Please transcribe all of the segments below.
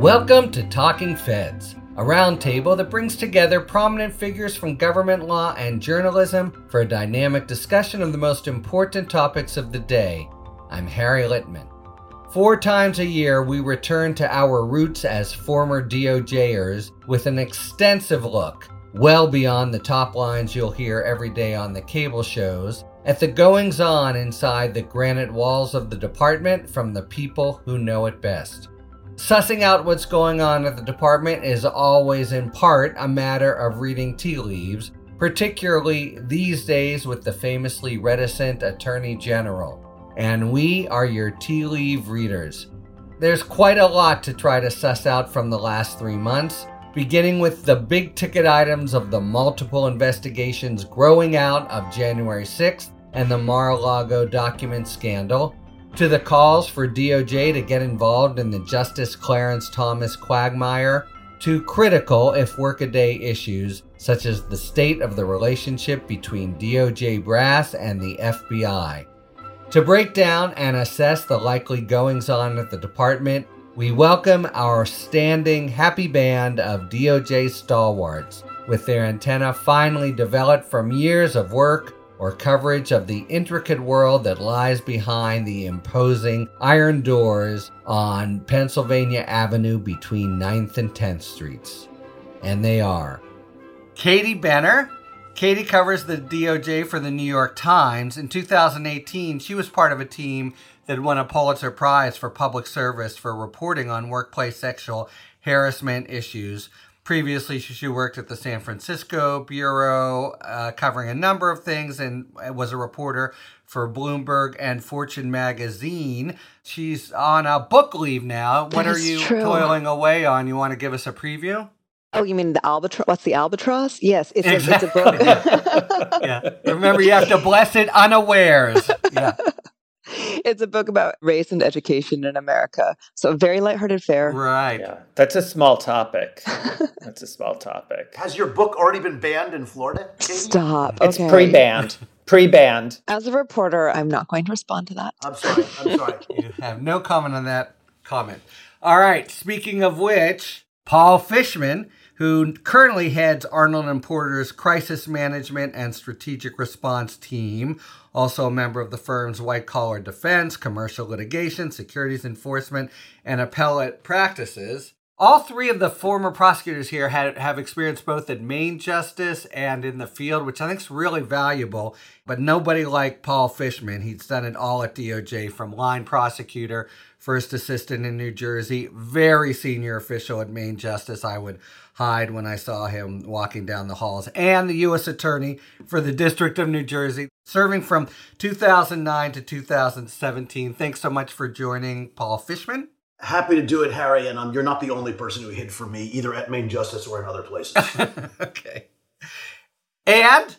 Welcome to Talking Feds, a roundtable that brings together prominent figures from government law and journalism for a dynamic discussion of the most important topics of the day. I'm Harry Litman. 4 times a year, we return to our roots as former DOJers with an extensive look, well beyond the top lines you'll hear every day on the cable shows, at the goings-on inside the granite walls of the department from the people who know it best. Sussing out what's going on at the department is always in part a matter of reading tea leaves, particularly these days with the famously reticent Attorney General. And we are your tea leaf readers. There's quite a lot to try to suss out from the last 3 months, beginning with the big ticket items of the multiple investigations growing out of January 6th and the Mar-a-Lago document scandal, to the calls for DOJ to get involved in the Justice Clarence Thomas quagmire, to critical, if workaday, issues such as the state of the relationship between DOJ brass and the FBI. To break down and assess the likely goings-on at the department, we welcome our standing happy band of DOJ stalwarts, with their antenna finally developed from years of work or coverage of the intricate world that lies behind the imposing iron doors on Pennsylvania Avenue between 9th and 10th Streets. And they are Katie Benner. Katie covers the DOJ for the New York Times. In 2018, she was part of a team that won a Pulitzer Prize for public service for reporting on workplace sexual harassment issues. Previously, she worked at the San Francisco Bureau, covering a number of things, and was a reporter for Bloomberg and Fortune magazine. She's on a book leave now. What are you toiling away on? You want to give us a preview? Oh, you mean the albatross? What's the albatross? Yes, exactly. It's a book. Yeah. Remember, you have to bless it unawares. Yeah. It's a book about race and education in America. So a very lighthearted fare. Right. Yeah. That's a small topic. Has your book already been banned in Florida? Stop. Okay. It's pre-banned. As a reporter, I'm not going to respond to that. I'm sorry. You have no comment on that comment. All right. Speaking of which, Paul Fishman, who currently heads Arnold & Porter's Crisis Management and Strategic Response team, also a member of the firm's white-collar defense, commercial litigation, securities enforcement, and appellate practices. All 3 of the former prosecutors here have experience both in Maine justice and in the field, which I think is really valuable, but nobody like Paul Fishman. He's done it all at DOJ, from line prosecutor, first assistant in New Jersey, very senior official at Maine Justice. I would hide when I saw him walking down the halls, and the U.S. attorney for the District of New Jersey, serving from 2009 to 2017. Thanks so much for joining, Paul Fishman. Happy to do it, Harry, and you're not the only person who hid from me, either at Maine Justice or in other places. Okay. And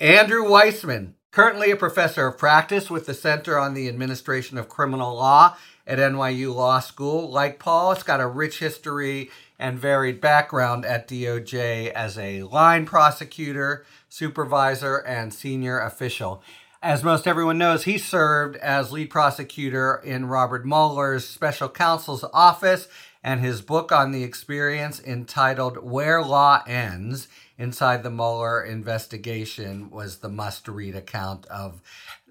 Andrew Weissmann, currently a professor of practice with the Center on the Administration of Criminal Law at NYU Law School. Like Paul, it's got a rich history and varied background at DOJ as a line prosecutor, supervisor, and senior official. As most everyone knows, he served as lead prosecutor in Robert Mueller's special counsel's office, and his book on the experience, entitled Where Law Ends, Inside the Mueller Investigation, was the must-read account of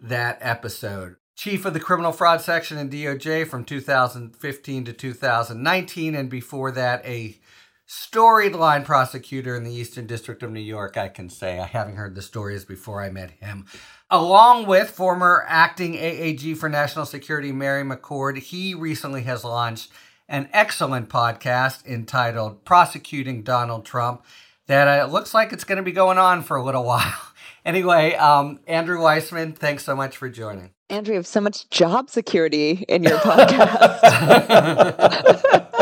that episode. Chief of the Criminal Fraud Section in DOJ from 2015 to 2019, and before that, a storied line prosecutor in the Eastern District of New York, I can say. I haven't heard the stories before I met him. Along with former acting AAG for National Security, Mary McCord, he recently has launched an excellent podcast entitled Prosecuting Donald Trump that looks like it's going to be going on for a little while. Anyway, Andrew Weissmann, thanks so much for joining. Andrew, you have so much job security in your podcast.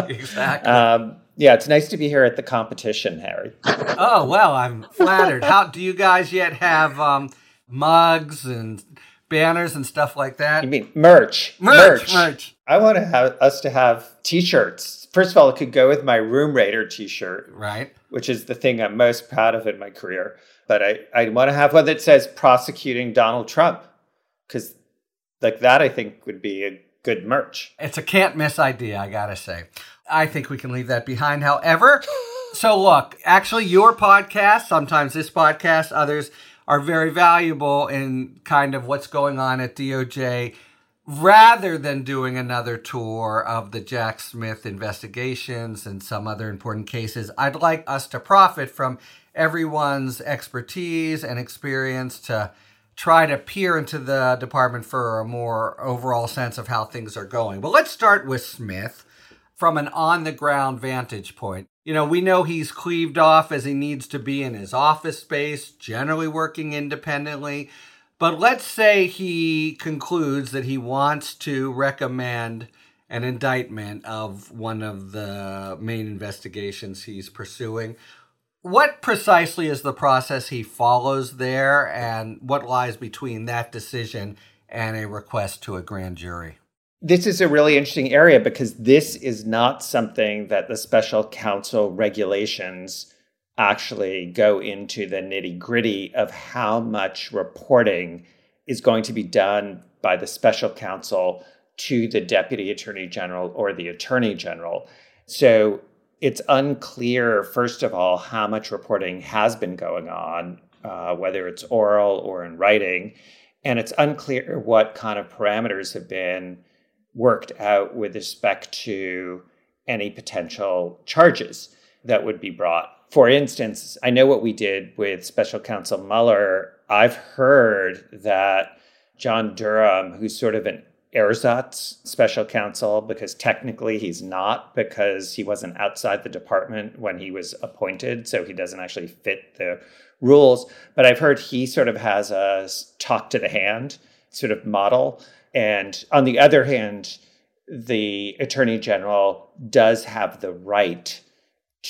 Exactly. Yeah, it's nice to be here at the competition, Harry. Oh, well, I'm flattered. How do you guys yet have mugs and banners and stuff like that? You mean merch. I want to have us to have T-shirts. First of all, it could go with my Room Raider T-shirt, right? Which is the thing I'm most proud of in my career. But I want to have one that says Prosecuting Donald Trump. Because like that, I think, would be a good merch. It's a can't-miss idea, I gotta say. I think we can leave that behind, however. So look, actually your podcast, sometimes this podcast, others are very valuable in kind of what's going on at DOJ rather than doing another tour of the Jack Smith investigations and some other important cases. I'd like us to profit from everyone's expertise and experience to try to peer into the department for a more overall sense of how things are going. But let's start with Smith from an on-the-ground vantage point. You know, we know he's cleaved off as he needs to be in his office space, generally working independently. But let's say he concludes that he wants to recommend an indictment of one of the main investigations he's pursuing. What precisely is the process he follows there, and what lies between that decision and a request to a grand jury? This is a really interesting area because this is not something that the special counsel regulations actually go into the nitty-gritty of how much reporting is going to be done by the special counsel to the deputy attorney general or the attorney general. So it's unclear, first of all, how much reporting has been going on, whether it's oral or in writing. And it's unclear what kind of parameters have been worked out with respect to any potential charges that would be brought. For instance, I know what we did with Special Counsel Mueller. I've heard that John Durham, who's sort of an ersatz special counsel, because technically he's not, because he wasn't outside the department when he was appointed, so he doesn't actually fit the rules. But I've heard he sort of has a talk to the hand sort of model. And on the other hand, the attorney general does have the right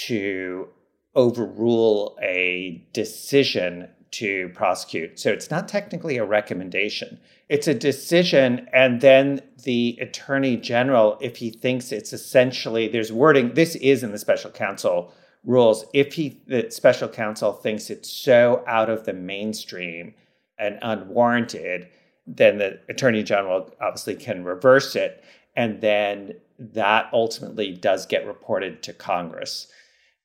to overrule a decision to prosecute. So it's not technically a recommendation. It's a decision. And then the attorney general, if he thinks it's essentially, there's wording, this is in the special counsel rules. If the special counsel thinks it's so out of the mainstream and unwarranted, then the attorney general obviously can reverse it. And then that ultimately does get reported to Congress.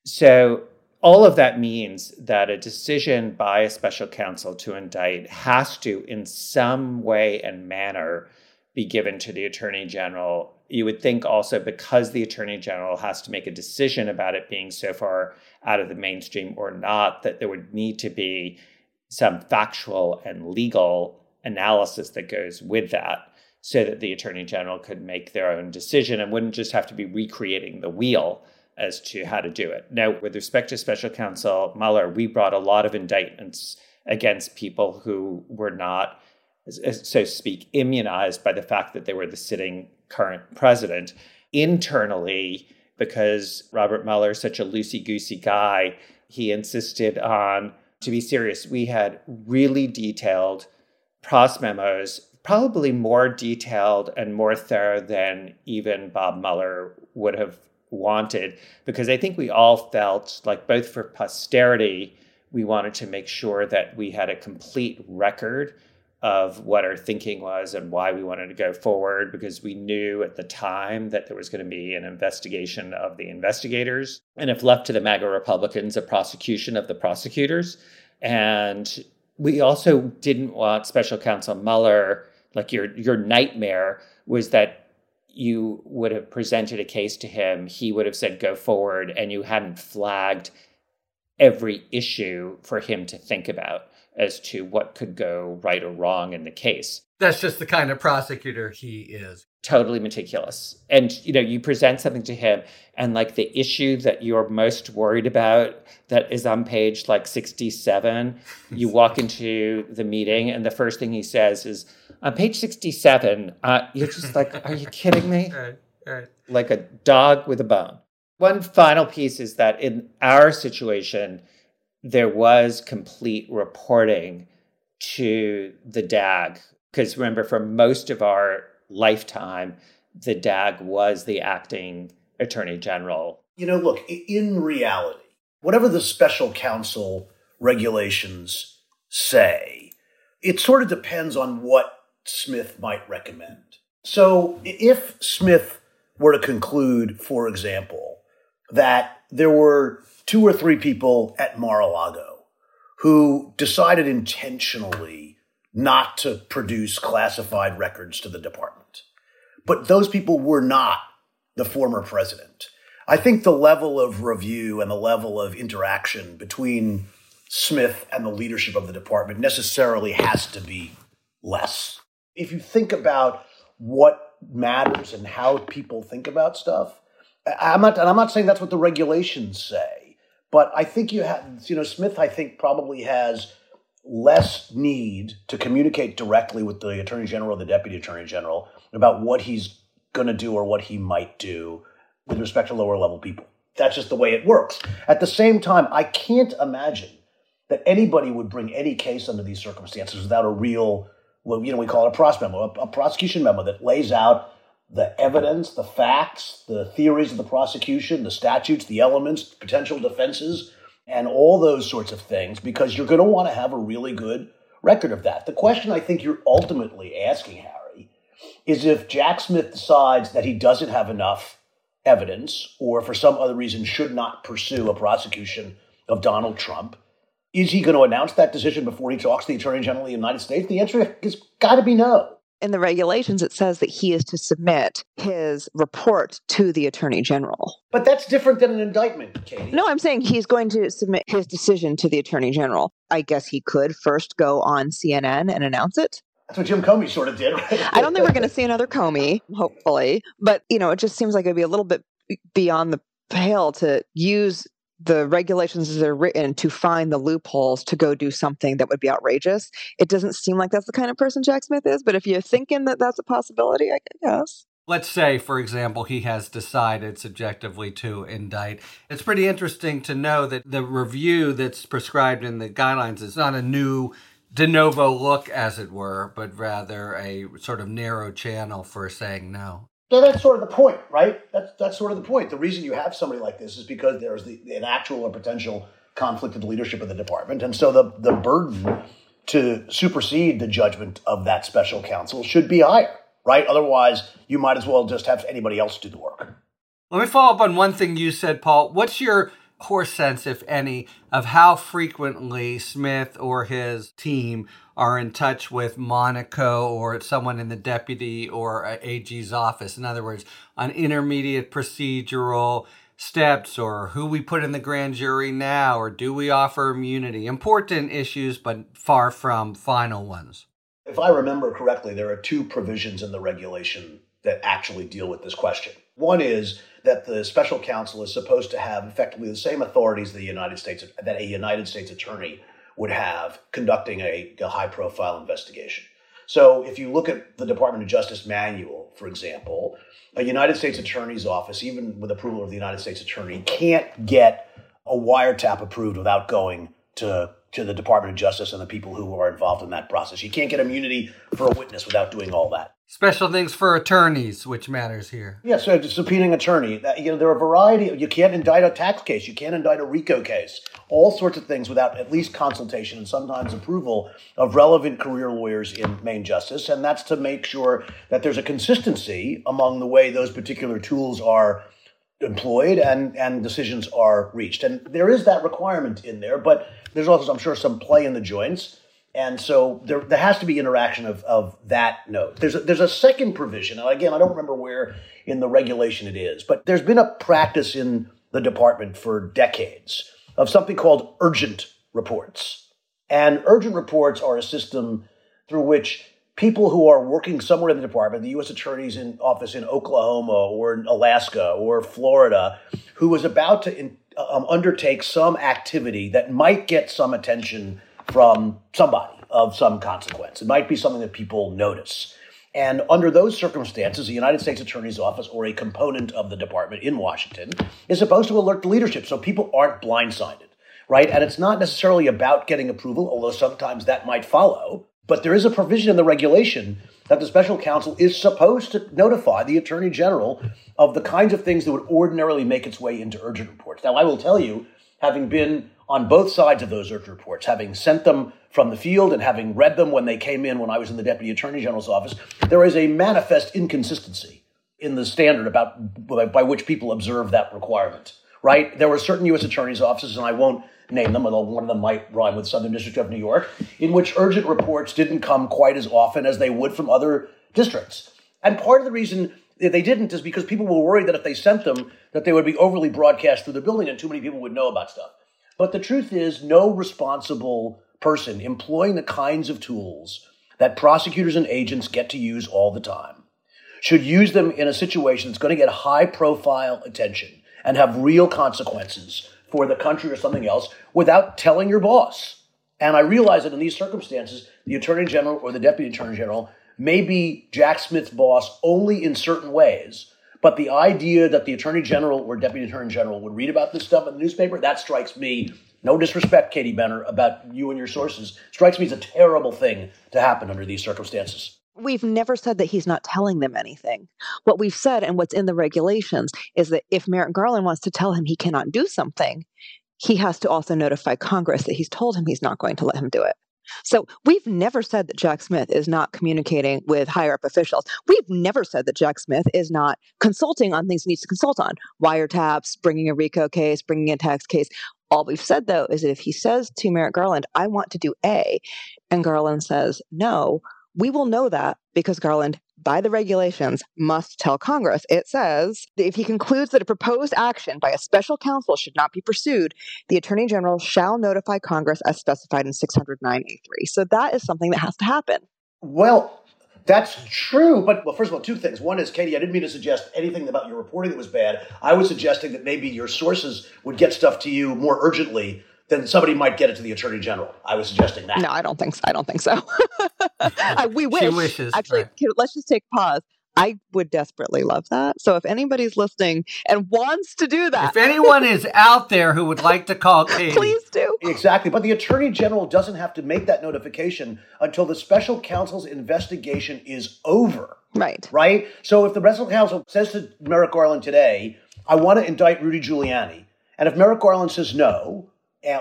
So all of that means that a decision by a special counsel to indict has to, in some way and manner, be given to the attorney general. You would think also because the attorney general has to make a decision about it being so far out of the mainstream or not, that there would need to be some factual and legal analysis that goes with that so that the attorney general could make their own decision and wouldn't just have to be recreating the wheel as to how to do it. Now, with respect to Special Counsel Mueller, we brought a lot of indictments against people who were not, so to speak, immunized by the fact that they were the sitting current president. Internally, because Robert Mueller is such a loosey-goosey guy, he insisted on, to be serious, we had really detailed press memos, probably more detailed and more thorough than even Bob Mueller would have wanted, because I think we all felt like, both for posterity, we wanted to make sure that we had a complete record of what our thinking was and why we wanted to go forward, because we knew at the time that there was going to be an investigation of the investigators, and if left to the MAGA Republicans, a prosecution of the prosecutors. And we also didn't want Special Counsel Mueller, like your nightmare was that you would have presented a case to him, he would have said, go forward, and you hadn't flagged every issue for him to think about as to what could go right or wrong in the case. That's just the kind of prosecutor he is. Totally meticulous. And, you know, you present something to him, and like the issue that you're most worried about that is on page like 67, you walk into the meeting and the first thing he says is, on page 67, you're just like, are you kidding me? All right. Like a dog with a bone. One final piece is that in our situation, there was complete reporting to the DAG. Because remember, for most of our lifetime, the DAG was the acting attorney general. You know, look, in reality, whatever the special counsel regulations say, it sort of depends on what Smith might recommend. So if Smith were to conclude, for example, that there were two or three people at Mar-a-Lago who decided intentionally not to produce classified records to the department. But those people were not the former president. I think the level of review and the level of interaction between Smith and the leadership of the department necessarily has to be less. If you think about what matters and how people think about stuff, I'm not saying that's what the regulations say, but I think you have, Smith, I think, probably has less need to communicate directly with the Attorney General or the Deputy Attorney General about what he's going to do or what he might do with respect to lower level people. That's just the way it works. At the same time, I can't imagine that anybody would bring any case under these circumstances without a real, we call it a pros memo, a prosecution memo that lays out the evidence, the facts, the theories of the prosecution, the statutes, the elements, potential defenses, and all those sorts of things, because you're going to want to have a really good record of that. The question I think you're ultimately asking, Harry, is if Jack Smith decides that he doesn't have enough evidence or for some other reason should not pursue a prosecution of Donald Trump, is he going to announce that decision before he talks to the Attorney General of the United States? The answer has got to be no. In the regulations, it says that he is to submit his report to the Attorney General. But that's different than an indictment, Katie. No, I'm saying he's going to submit his decision to the Attorney General. I guess he could first go on CNN and announce it. That's what Jim Comey sort of did, right? I don't think we're going to see another Comey, hopefully. But, it just seems like it would be a little bit beyond the pale to use the regulations as they're written to find the loopholes to go do something that would be outrageous. It doesn't seem like that's the kind of person Jack Smith is, but if you're thinking that that's a possibility, I guess. Let's say, for example, he has decided subjectively to indict. It's pretty interesting to know that the review that's prescribed in the guidelines is not a new de novo look, as it were, but rather a sort of narrow channel for saying no. So that's sort of the point, right? That's sort of the point. The reason you have somebody like this is because there's an actual or potential conflict in the leadership of the department. And so the burden to supersede the judgment of that special counsel should be higher, right? Otherwise, you might as well just have anybody else do the work. Let me follow up on one thing you said, Paul. What's your horse sense, if any, of how frequently Smith or his team are in touch with Monaco or someone in the deputy or AG's office? In other words, on intermediate procedural steps or who we put in the grand jury now or do we offer immunity? Important issues, but far from final ones. If I remember correctly, there are two provisions in the regulation that actually deal with this question. One is that the special counsel is supposed to have effectively the same authorities that a United States attorney would have conducting a high-profile investigation. So if you look at the Department of Justice manual, for example, a United States attorney's office, even with approval of the United States attorney, can't get a wiretap approved without going to the Department of Justice and the people who are involved in that process. You can't get immunity for a witness without doing all that. Special things for attorneys, which matters here. Yeah, so subpoenaing attorney. There are a variety. You can't indict a tax case. You can't indict a RICO case. All sorts of things without at least consultation and sometimes approval of relevant career lawyers in Maine Justice. And that's to make sure that there's a consistency among the way those particular tools are employed and decisions are reached. And there is that requirement in there, but there's also, I'm sure, some play in the joints. And so there has to be interaction of that note. There's a second provision, and again, I don't remember where in the regulation it is, but there's been a practice in the department for decades of something called urgent reports. And urgent reports are a system through which people who are working somewhere in the department, the U.S. Attorney's office in Oklahoma or in Alaska or Florida, who was about to undertake some activity that might get some attention from somebody of some consequence. It might be something that people notice. And under those circumstances, the United States Attorney's Office or a component of the department in Washington is supposed to alert the leadership so people aren't blindsided, right? And it's not necessarily about getting approval, although sometimes that might follow. But there is a provision in the regulation that the special counsel is supposed to notify the Attorney General of the kinds of things that would ordinarily make its way into urgent reports. Now, I will tell you, having been on both sides of those urgent reports, having sent them from the field and having read them when they came in when I was in the Deputy Attorney General's office, there is a manifest inconsistency in the standard about by which people observe that requirement, right? There were certain U.S. attorneys' offices, and I won't name them, although one of them might rhyme with Southern District of New York, in which urgent reports didn't come quite as often as they would from other districts. And part of the reason they didn't is because people were worried that if they sent them, that they would be overly broadcast through the building and too many people would know about stuff. But the truth is, no responsible person employing the kinds of tools that prosecutors and agents get to use all the time should use them in a situation that's going to get high-profile attention and have real consequences for the country or something else without telling your boss. And I realize that in these circumstances, the Attorney General or the Deputy Attorney General may be Jack Smith's boss only in certain ways, but the idea that the Attorney General or Deputy Attorney General would read about this stuff in the newspaper, that strikes me, no disrespect, Katie Benner, about you and your sources, strikes me as a terrible thing to happen under these circumstances. We've never said that he's not telling them anything. What we've said and what's in the regulations is that if Merrick Garland wants to tell him he cannot do something, he has to also notify Congress that he's told him he's not going to let him do it. So we've never said that Jack Smith is not communicating with higher-up officials. We've never said that Jack Smith is not consulting on things he needs to consult on, wiretaps, bringing a RICO case, bringing a tax case. All we've said, though, is that if he says to Merrick Garland, I want to do A, and Garland says no, we will know that because Garland, by the regulations, must tell Congress. It says that if he concludes that a proposed action by a special counsel should not be pursued, the Attorney General shall notify Congress as specified in 609A3. So that is something that has to happen. Well, that's true. But well, first of all, two things. One is, Katie, I didn't mean to suggest anything about your reporting that was bad. I was suggesting that maybe your sources would get stuff to you more urgently then somebody might get it to the Attorney General. I was suggesting that. No, I don't think so. We wish. She wishes. Actually, let's just take a pause. I would desperately love that. So if anybody's listening and wants to do that. If anyone is out there who would like to call Katie. Please do. Exactly. But the Attorney General doesn't have to make that notification until the special counsel's investigation is over. Right. Right? So if the special counsel says to Merrick Garland today, I want to indict Rudy Giuliani. And if Merrick Garland says no,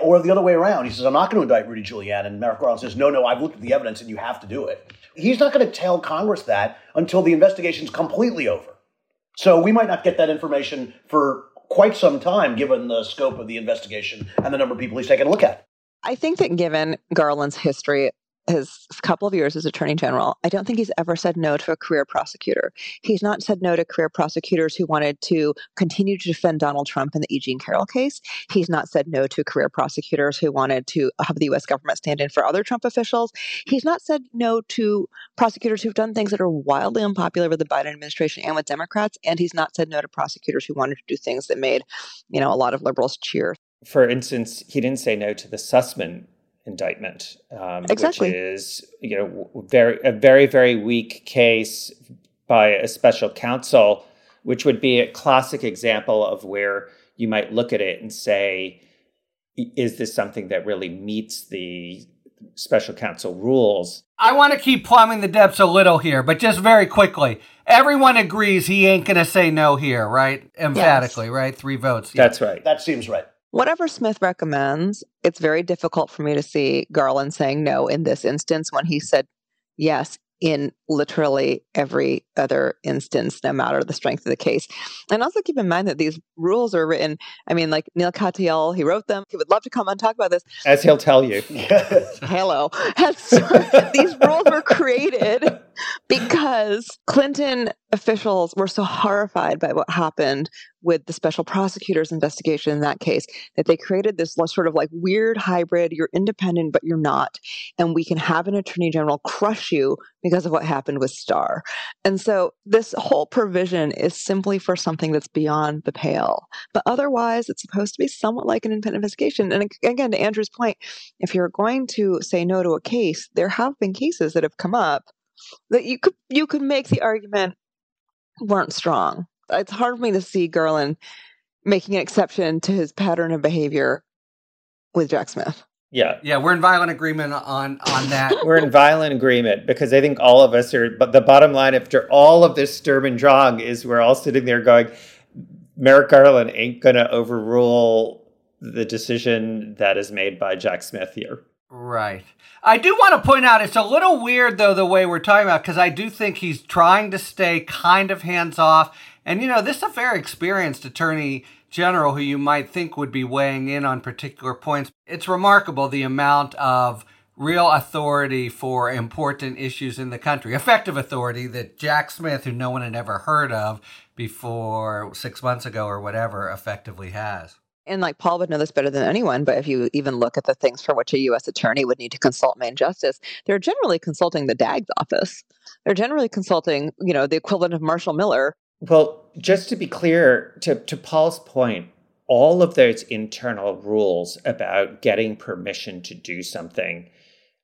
or the other way around. He says, I'm not going to indict Rudy Giuliani. And Merrick Garland says, no, I've looked at the evidence and you have to do it. He's not going to tell Congress that until the investigation's completely over. So we might not get that information for quite some time, given the scope of the investigation and the number of people he's taken a look at. I think that given Garland's history, his couple of years as Attorney General, I don't think he's ever said no to a career prosecutor. He's not said no to career prosecutors who wanted to continue to defend Donald Trump in the E. Jean Carroll case. He's not said no to career prosecutors who wanted to have the U.S. government stand in for other Trump officials. He's not said no to prosecutors who've done things that are wildly unpopular with the Biden administration and with Democrats. And he's not said no to prosecutors who wanted to do things that made, you know, a lot of liberals cheer. For instance, he didn't say no to the Sussman indictment, which is, you know, a very, very weak case by a special counsel, which would be a classic example of where you might look at it and say, is this something that really meets the special counsel rules? I want to keep plumbing the depths a little here, but just very quickly. Everyone agrees he ain't going to say no here, right? Emphatically, yes. Right? 3 votes. Yeah. That's right. That seems right. Whatever Smith recommends, it's very difficult for me to see Garland saying no in this instance when he said yes in literally every other instance, no matter the strength of the case. And also keep in mind that these rules are written, I mean, like Neil Katyal, he wrote them. He would love to come on and talk about this. As he'll tell you. Hello. These rules were created because Clinton officials were so horrified by what happened with the special prosecutor's investigation in that case that they created this sort of like weird hybrid, you're independent, but you're not. And we can have an Attorney General crush you because of what happened with Starr. And so this whole provision is simply for something that's beyond the pale. But otherwise, it's supposed to be somewhat like an independent investigation. And again, to Andrew's point, if you're going to say no to a case, there have been cases that have come up that you could make the argument weren't strong. It's hard for me to see Garland making an exception to his pattern of behavior with Jack Smith. Yeah, we're in violent agreement on that. We're in violent agreement because I think all of us are, but the bottom line after all of this sturm and drang is we're all sitting there going, Merrick Garland ain't going to overrule the decision that is made by Jack Smith here. Right. I do want to point out, it's a little weird, though, the way we're talking about, because I do think he's trying to stay kind of hands-off. And, you know, this is a very experienced attorney general who you might think would be weighing in on particular points. It's remarkable the amount of real authority for important issues in the country, effective authority that Jack Smith, who no one had ever heard of before 6 months ago or whatever, effectively has. And like Paul would know this better than anyone, but if you even look at the things for which a U.S. attorney would need to consult Main Justice, they're generally consulting the DAG's office. They're generally consulting, you know, the equivalent of Marshall Miller. Well, just to be clear, to Paul's point, all of those internal rules about getting permission to do something,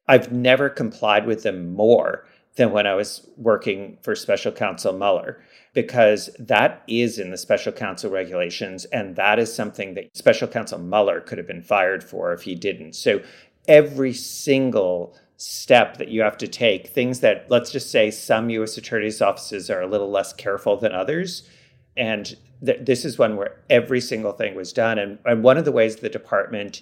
I've never complied with them more than when I was working for Special Counsel Mueller, because that is in the Special Counsel regulations, and that is something that Special Counsel Mueller could have been fired for if he didn't. So every single step that you have to take, things that, let's just say, some U.S. attorneys' offices are a little less careful than others. And this is one where every single thing was done. And one of the ways the department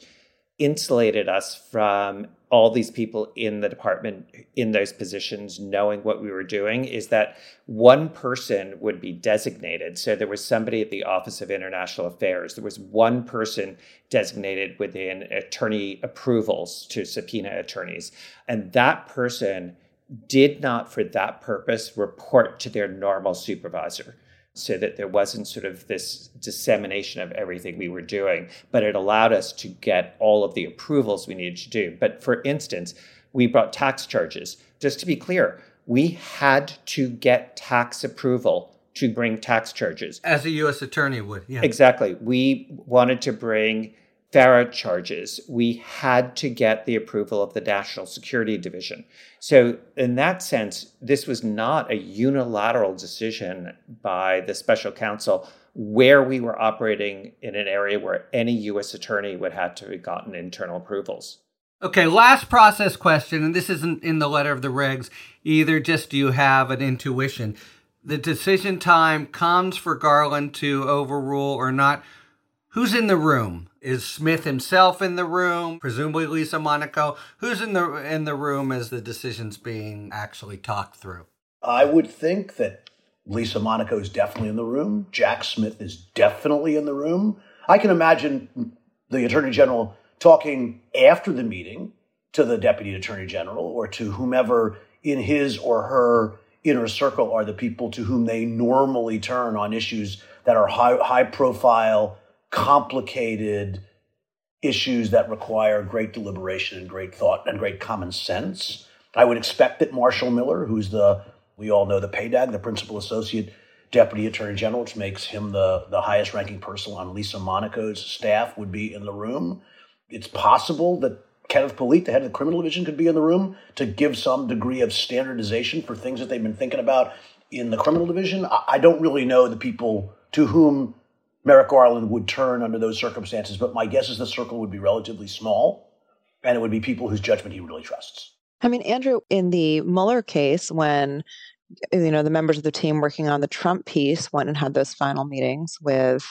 insulated us from all these people in the department in those positions knowing what we were doing is that one person would be designated. So there was somebody at the Office of International Affairs. There was one person designated within attorney approvals to subpoena attorneys. And that person did not, for that purpose, report to their normal supervisor, so that there wasn't sort of this dissemination of everything we were doing, but it allowed us to get all of the approvals we needed to do. But for instance, we brought tax charges. Just to be clear, we had to get tax approval to bring tax charges. As a U.S. attorney would, yeah. Exactly. We wanted to bring FARA charges. We had to get the approval of the National Security Division. So in that sense, this was not a unilateral decision by the special counsel where we were operating in an area where any U.S. attorney would have to have gotten internal approvals. Okay, last process question, and this isn't in the letter of the regs either, just do you have an intuition? The decision time comes for Garland to overrule or not. Who's in the room? Is Smith himself in the room? Presumably Lisa Monaco. Who's in the room as the decision's being actually talked through? I would think that Lisa Monaco is definitely in the room. Jack Smith is definitely in the room. I can imagine the Attorney General talking after the meeting to the Deputy Attorney General or to whomever in his or her inner circle are the people to whom they normally turn on issues that are high profile, complicated issues that require great deliberation and great thought and great common sense. I would expect that Marshall Miller, who's the PADAG, the Principal Associate Deputy Attorney General, which makes him the highest ranking person on Lisa Monaco's staff, would be in the room. It's possible that Kenneth Polite, the head of the Criminal Division, could be in the room to give some degree of standardization for things that they've been thinking about in the Criminal Division. I don't really know the people to whom Merrick Garland would turn under those circumstances, but my guess is the circle would be relatively small, and it would be people whose judgment he really trusts. I mean, Andrew, in the Mueller case, when the members of the team working on the Trump piece went and had those final meetings with,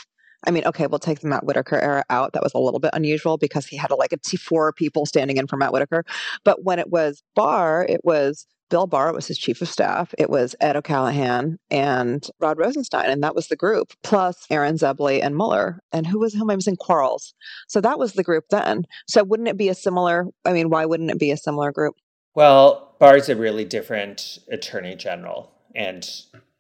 we'll take the Matt Whitaker era out. That was a little bit unusual because he had a T4 people standing in for Matt Whitaker. But when it was Barr, it was Bill Barr, was his chief of staff. It was Ed O'Callahan and Rod Rosenstein, and that was the group, plus Aaron Zebley and Mueller. And who am I missing? Quarles. So that was the group then. So why wouldn't it be a similar group? Well, Barr's a really different attorney general. And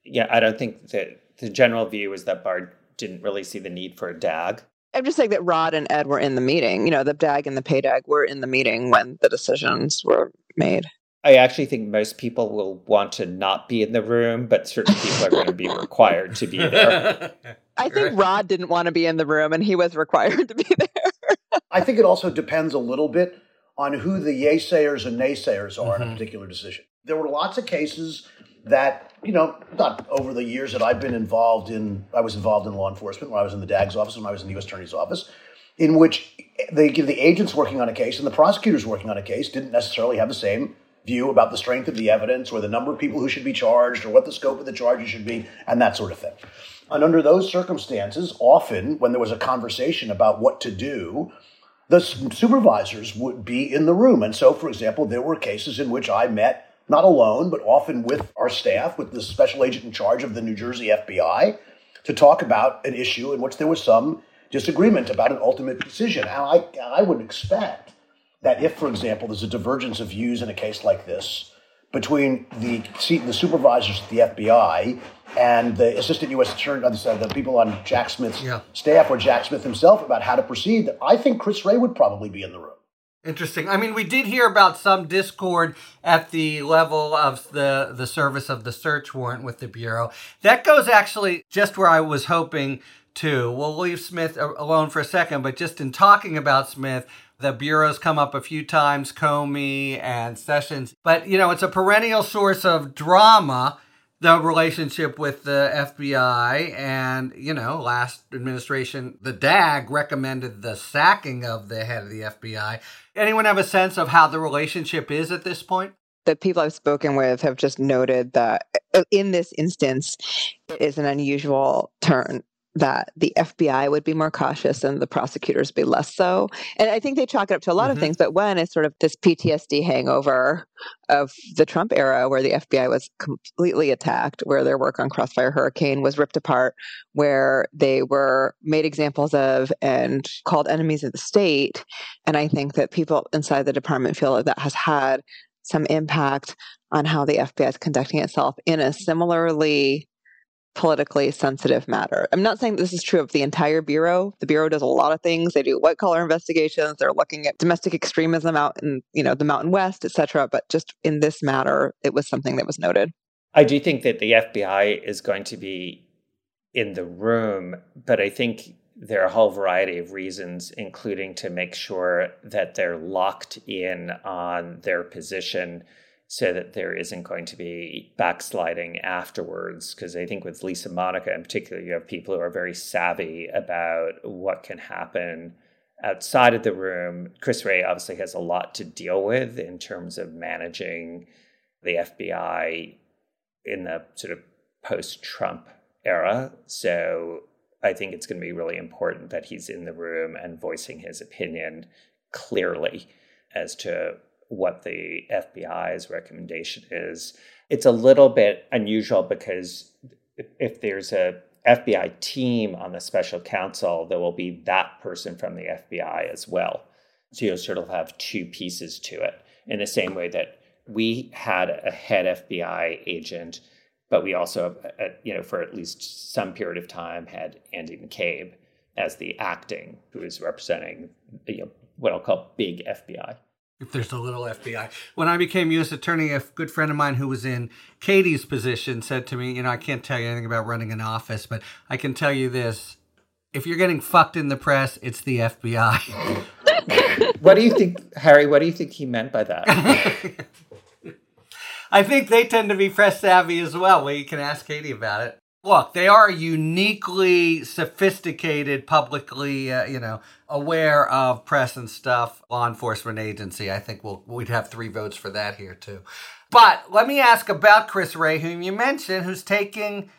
yeah, I don't think that the general view is that Barr didn't really see the need for a DAG. I'm just saying that Rod and Ed were in the meeting. You know, the DAG and the PADAG were in the meeting when the decisions were made. I actually think most people will want to not be in the room, but certain people are going to be required to be there. I think Rod didn't want to be in the room, and he was required to be there. I think it also depends a little bit on who the yay-sayers and naysayers are in a particular decision. There were lots of cases that, not over the years that I've been involved in, I was involved in law enforcement when I was in the DAG's office, when I was in the U.S. Attorney's office, in which the agents working on a case and the prosecutors working on a case didn't necessarily have the same view about the strength of the evidence or the number of people who should be charged or what the scope of the charges should be and that sort of thing. And under those circumstances, often when there was a conversation about what to do, the supervisors would be in the room. And so, for example, there were cases in which I met, not alone, but often with our staff, with the special agent in charge of the New Jersey FBI, to talk about an issue in which there was some disagreement about an ultimate decision. And I would expect that if, for example, there's a divergence of views in a case like this between the supervisors at the FBI and the assistant U.S. attorney, the people on Jack Smith's staff or Jack Smith himself about how to proceed, I think Chris Wray would probably be in the room. Interesting. I mean, we did hear about some discord at the level of the service of the search warrant with the Bureau. That goes actually just where I was hoping to. We'll leave Smith alone for a second, but just in talking about Smith, the Bureau's come up a few times, Comey and Sessions. But, you know, it's a perennial source of drama, the relationship with the FBI. And, you know, last administration, the DAG recommended the sacking of the head of the FBI. Anyone have a sense of how the relationship is at this point? The people I've spoken with have just noted that in this instance, it is an unusual turn that the FBI would be more cautious and the prosecutors be less so. And I think they chalk it up to a lot of things, but one is sort of this PTSD hangover of the Trump era where the FBI was completely attacked, where their work on Crossfire Hurricane was ripped apart, where they were made examples of and called enemies of the state. And I think that people inside the department feel that that has had some impact on how the FBI is conducting itself in a similarly politically sensitive matter. I'm not saying this is true of the entire Bureau. The Bureau does a lot of things. They do white-collar investigations. They're looking at domestic extremism out in, you know, the Mountain West, et cetera. But just in this matter, it was something that was noted. I do think that the FBI is going to be in the room, but I think there are a whole variety of reasons, including to make sure that they're locked in on their position so that there isn't going to be backsliding afterwards. Because I think with Lisa Monaco in particular, you have people who are very savvy about what can happen outside of the room. Chris Wray obviously has a lot to deal with in terms of managing the FBI in the sort of post-Trump era. So I think it's going to be really important that he's in the room and voicing his opinion clearly as to what the FBI's recommendation is. It's a little bit unusual because if there's a FBI team on the special counsel, there will be that person from the FBI as well. So you'll sort of have two pieces to it in the same way that we had a head FBI agent, but we also, for at least some period of time, had Andy McCabe as the acting, who is representing what I'll call big FBI. If there's a little FBI. When I became U.S. attorney, a good friend of mine who was in Katie's position said to me, I can't tell you anything about running an office, but I can tell you this. If you're getting fucked in the press, it's the FBI. What do you think, Harry, he meant by that? I think they tend to be press savvy as well. Well, you can ask Katie about it. Look, they are uniquely sophisticated, publicly, aware of press and stuff, law enforcement agency. I think we'd have 3 votes for that here, too. But let me ask about Chris Wray, whom you mentioned, who's taking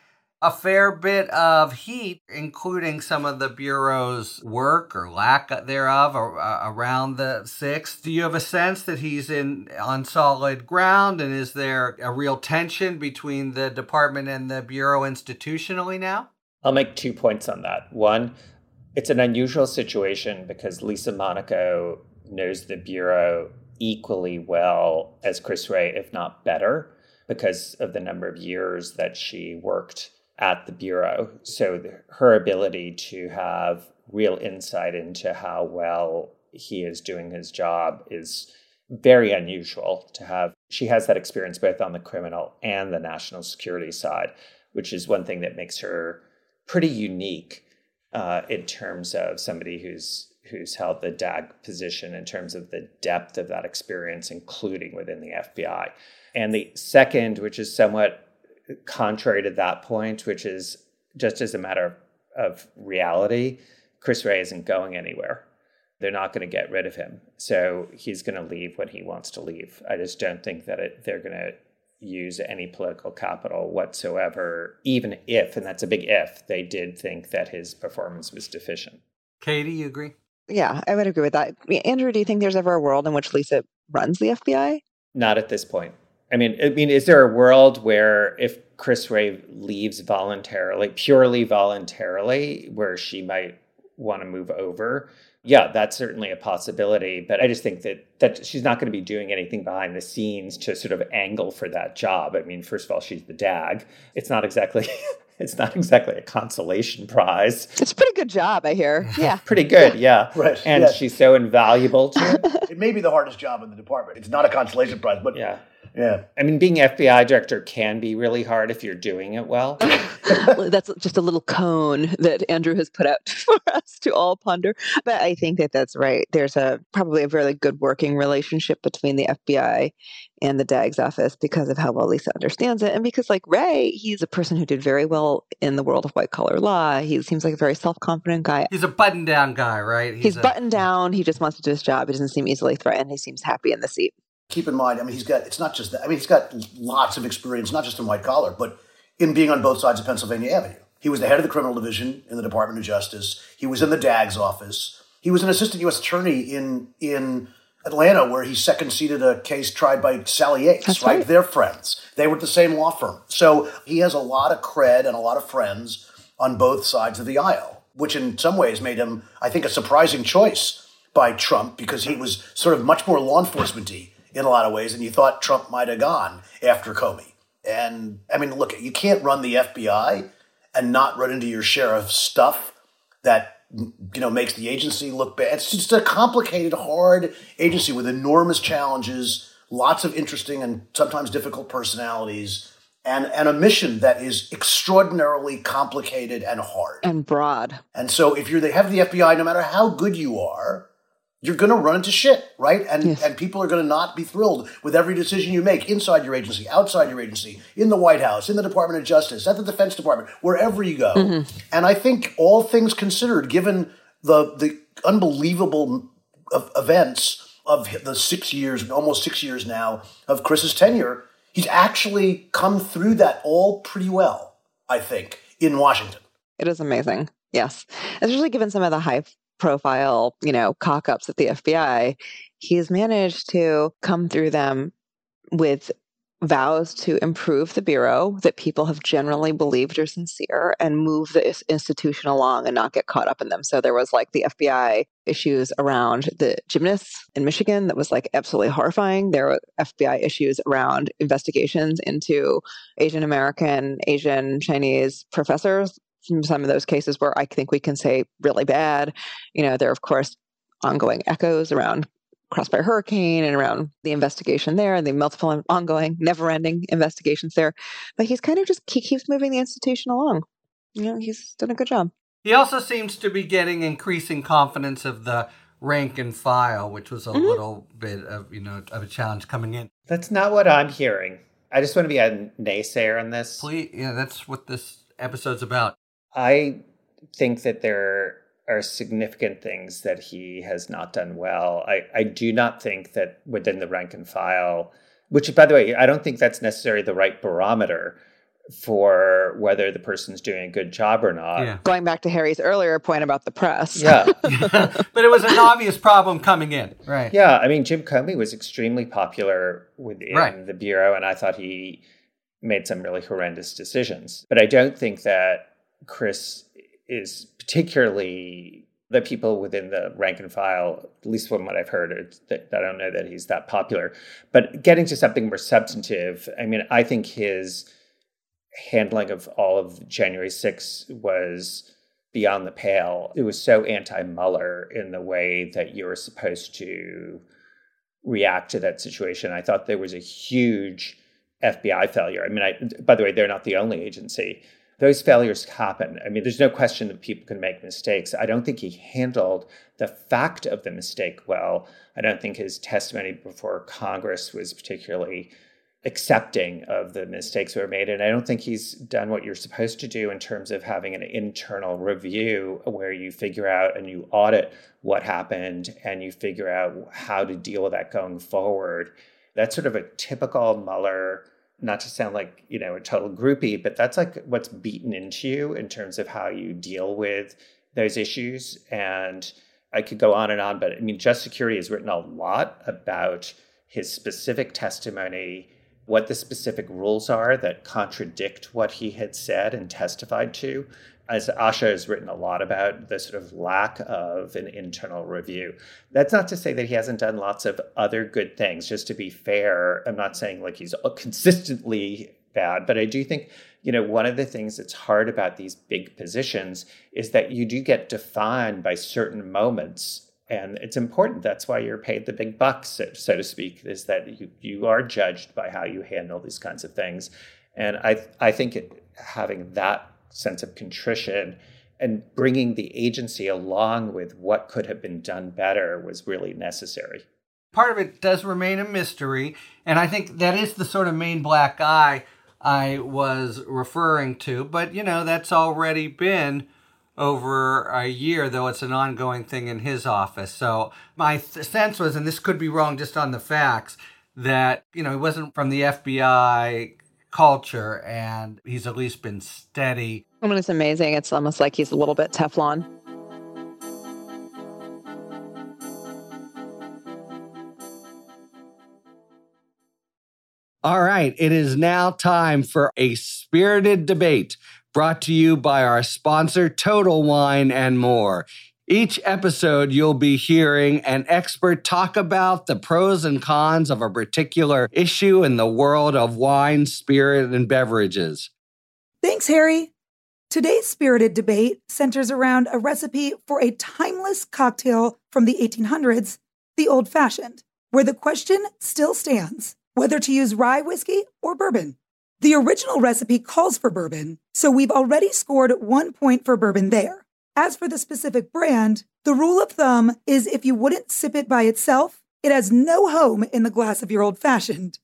a fair bit of heat, including some of the Bureau's work or lack thereof around the 6th. Do you have a sense that he's on solid ground? And is there a real tension between the department and the Bureau institutionally now? I'll make 2 points on that. One, it's an unusual situation because Lisa Monaco knows the Bureau equally well as Chris Wray, if not better, because of the number of years that she worked at the Bureau. So her ability to have real insight into how well he is doing his job is very unusual to have. She has that experience both on the criminal and the national security side, which is one thing that makes her pretty unique in terms of somebody who's held the DAG position in terms of the depth of that experience, including within the FBI. And the second, which is somewhat contrary to that point, which is just as a matter of reality, Chris Wray isn't going anywhere. They're not going to get rid of him. So he's going to leave when he wants to leave. I just don't think that they're going to use any political capital whatsoever, even if, and that's a big if, they did think that his performance was deficient. Katie, you agree? Yeah, I would agree with that. Andrew, do you think there's ever a world in which Lisa runs the FBI? Not at this point. I mean, is there a world where if Chris Wray leaves voluntarily, purely voluntarily, where she might want to move over? Yeah, that's certainly a possibility. But I just think that she's not going to be doing anything behind the scenes to sort of angle for that job. I mean, first of all, she's the DAG. It's not exactly a consolation prize. It's a pretty good job, I hear. Yeah. Pretty good, yeah. Right. And She's so invaluable to it. It may be the hardest job in the department. It's not a consolation prize, but yeah. Yeah. I mean, being FBI director can be really hard if you're doing it well. That's just a little cone that Andrew has put out for us to all ponder. But I think that that's right. There's probably a really good working relationship between the FBI and the DAG's office because of how well Lisa understands it. And because, like Ray, he's a person who did very well in the world of white-collar law. He seems like a very self-confident guy. He's a button-down guy, right? He's buttoned down. He just wants to do his job. He doesn't seem easily threatened. He seems happy in the seat. Keep in mind, I mean, he's got lots of experience, not just in white collar, but in being on both sides of Pennsylvania Avenue. He was the head of the criminal division in the Department of Justice. He was in the DAG's office. He was an assistant U.S. attorney in Atlanta, where he second seated a case tried by Sally Yates. That's right? They're friends. They were at the same law firm. So he has a lot of cred and a lot of friends on both sides of the aisle, which in some ways made him, I think, a surprising choice by Trump, because he was sort of much more law enforcement-y in a lot of ways, and you thought Trump might have gone after Comey. And, I mean, look, you can't run the FBI and not run into your share of stuff that, you know, makes the agency look bad. It's just a complicated, hard agency with enormous challenges, lots of interesting and sometimes difficult personalities, and a mission that is extraordinarily complicated and hard. And broad. And so if you're the head of the FBI, no matter how good you are, you're going to run into shit, right? And people are going to not be thrilled with every decision you make inside your agency, outside your agency, in the White House, in the Department of Justice, at the Defense Department, wherever you go. Mm-hmm. And I think all things considered, given the unbelievable events of the 6 years, almost 6 years now, of Chris's tenure, he's actually come through that all pretty well, I think, in Washington. It is amazing, yes. Especially given some of the hype profile, you know, cock-ups at the FBI, he's managed to come through them with vows to improve the Bureau that people have generally believed are sincere and move the institution along and not get caught up in them. So there was like the FBI issues around the gymnasts in Michigan that was like absolutely horrifying. There were FBI issues around investigations into Asian American, Asian Chinese professors. Some of those cases where I think we can say really bad. You know, there are, of course, ongoing echoes around Crossfire Hurricane and around the investigation there and the multiple ongoing, never-ending investigations there. But he's kind of just, he keeps moving the institution along. You know, he's done a good job. He also seems to be getting increasing confidence of the rank and file, which was a little bit of, you know, of a challenge coming in. That's not what I'm hearing. I just want to be a naysayer on this. Please, yeah, that's what this episode's about. I think that there are significant things that he has not done well. I do not think that within the rank and file, which, by the way, I don't think that's necessarily the right barometer for whether the person's doing a good job or not. Yeah. Going back to Harry's earlier point about the press. Yeah. But it was an obvious problem coming in. Right. Yeah. I mean, Jim Comey was extremely popular within the Bureau, and I thought he made some really horrendous decisions. But I don't think that Chris is particularly, the people within the rank and file, at least from what I've heard, I don't know that he's that popular. But getting to something more substantive, I mean, I think his handling of all of January 6th was beyond the pale. It was so anti-Mueller in the way that you were supposed to react to that situation. I thought there was a huge FBI failure. I mean, by the way, they're not the only agency. Those failures happen. I mean, there's no question that people can make mistakes. I don't think he handled the fact of the mistake well. I don't think his testimony before Congress was particularly accepting of the mistakes that were made. And I don't think he's done what you're supposed to do in terms of having an internal review where you figure out and you audit what happened and you figure out how to deal with that going forward. That's sort of a typical Mueller, not to sound like, you know, a total groupie, but that's like what's beaten into you in terms of how you deal with those issues. And I could go on and on, but I mean, Just Security has written a lot about his specific testimony, what the specific rules are that contradict what he had said and testified to. As Asha has written a lot about the sort of lack of an internal review. That's not to say that he hasn't done lots of other good things. Just to be fair, I'm not saying like he's consistently bad, but I do think, you know, one of the things that's hard about these big positions is that you do get defined by certain moments. And it's important. That's why you're paid the big bucks, so to speak, is that you are judged by how you handle these kinds of things. And I think having that sense of contrition and bringing the agency along with what could have been done better was really necessary. Part of it does remain a mystery. And I think that is the sort of main black eye I was referring to. But, you know, that's already been over a year, though it's an ongoing thing in his office. So my sense was, and this could be wrong just on the facts, that, you know, he wasn't from the FBI culture and he's at least been steady. I mean, it's amazing. It's almost like he's a little bit Teflon. All right, it is now time for a spirited debate, brought to you by our sponsor, Total Wine and More. Each episode, you'll be hearing an expert talk about the pros and cons of a particular issue in the world of wine, spirit, and beverages. Thanks, Harry. Today's spirited debate centers around a recipe for a timeless cocktail from the 1800s, the Old Fashioned, where the question still stands, whether to use rye whiskey or bourbon. The original recipe calls for bourbon, so we've already scored 1 point for bourbon there. As for the specific brand, the rule of thumb is if you wouldn't sip it by itself, it has no home in the glass of your old-fashioned.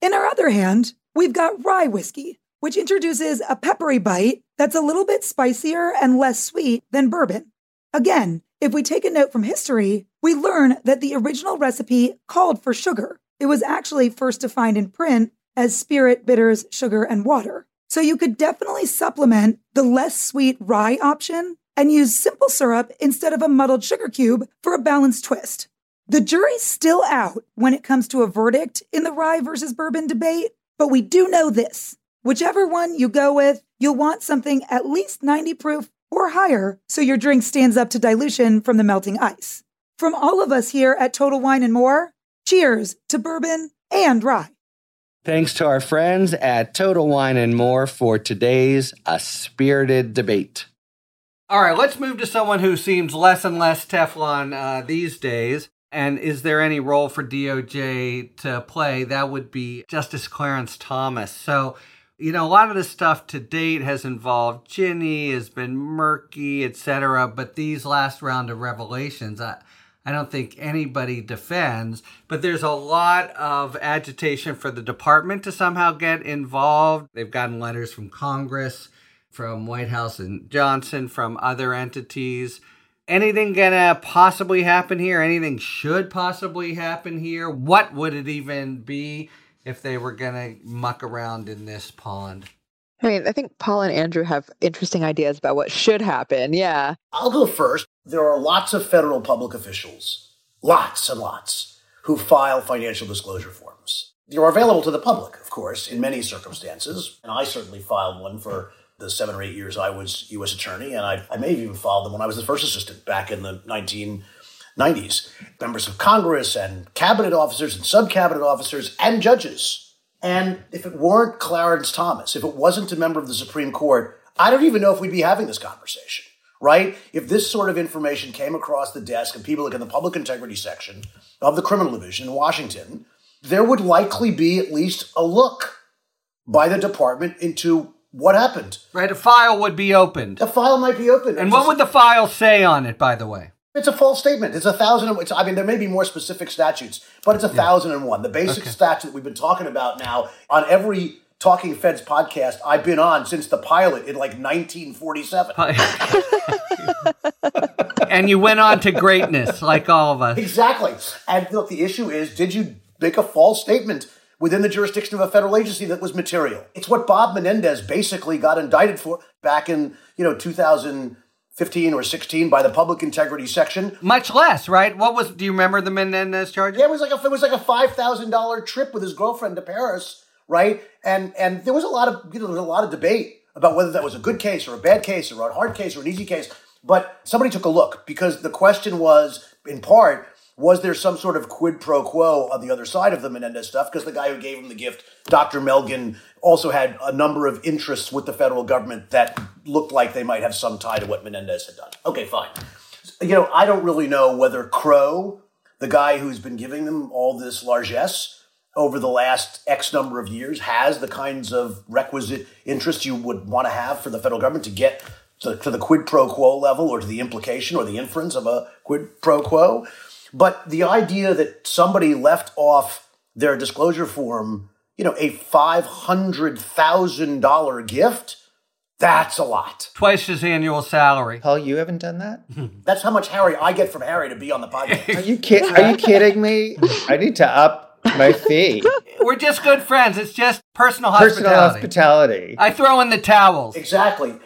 In our other hand, we've got rye whiskey, which introduces a peppery bite that's a little bit spicier and less sweet than bourbon. Again, if we take a note from history, we learn that the original recipe called for sugar. It was actually first defined in print as spirit, bitters, sugar, and water. So you could definitely supplement the less sweet rye option and use simple syrup instead of a muddled sugar cube for a balanced twist. The jury's still out when it comes to a verdict in the rye versus bourbon debate, but we do know this. Whichever one you go with, you'll want something at least 90 proof or higher so your drink stands up to dilution from the melting ice. From all of us here at Total Wine and More, cheers to bourbon and rye. Thanks to our friends at Total Wine and More for today's A Spirited Debate. All right, let's move to someone who seems less and less Teflon these days. And is there any role for DOJ to play? That would be Justice Clarence Thomas. So, you know, a lot of this stuff to date has involved Ginny, has been murky, etc. But these last round of revelations, I don't think anybody defends, but there's a lot of agitation for the department to somehow get involved. They've gotten letters from Congress, from White House and Johnson, from other entities. Anything gonna possibly happen here? Anything should possibly happen here? What would it even be if they were gonna muck around in this pond? I mean, I think Paul and Andrew have interesting ideas about what should happen. Yeah. I'll go first. There are lots of federal public officials, lots and lots, who file financial disclosure forms. They're available to the public, of course, in many circumstances. And I certainly filed one for the 7 or 8 years I was U.S. attorney, and I may have even filed them when I was the first assistant back in the 1990s. Members of Congress and cabinet officers and sub-cabinet officers and judges. And if it weren't Clarence Thomas, if it wasn't a member of the Supreme Court, I don't even know if we'd be having this conversation, right? If this sort of information came across the desk of people like in the public integrity section of the criminal division in Washington, there would likely be at least a look by the department into what happened. Right, a file would be opened. A file might be opened. And what would the file say on it, by the way? It's a false statement. It's 1,001. I mean, there may be more specific statutes, but it's 1,001. The basic statute that we've been talking about now on every Talking Feds podcast I've been on since the pilot in like 1947. And you went on to greatness, like all of us. Exactly. And look, the issue is, did you make a false statement within the jurisdiction of a federal agency that was material? It's what Bob Menendez basically got indicted for back in, 2000. 15 or 16 by the public integrity section. Much less, right? What was, do you remember the Menendez charges? Yeah, it was like a $5,000 trip with his girlfriend to Paris, right? And there was a lot of, there was a lot of debate about whether that was a good case or a bad case or a hard case or an easy case. But somebody took a look, because the question was, in part, was there some sort of quid pro quo on the other side of the Menendez stuff? Because the guy who gave him the gift, Dr. Melgen, also had a number of interests with the federal government that looked like they might have some tie to what Menendez had done. Okay, fine. You know, I don't really know whether Crow, the guy who's been giving them all this largesse over the last X number of years, has the kinds of requisite interests you would want to have for the federal government to get to the quid pro quo level, or to the implication or the inference of a quid pro quo. But the idea that somebody left off their disclosure form, you know, a $500,000 gift, that's a lot. Twice his annual salary. Paul, you haven't done that? That's how much Harry I get from Harry to be on the podcast. Are you kidding me? I need to up my fee. We're just good friends. It's just personal hospitality. I throw in the towels. Exactly.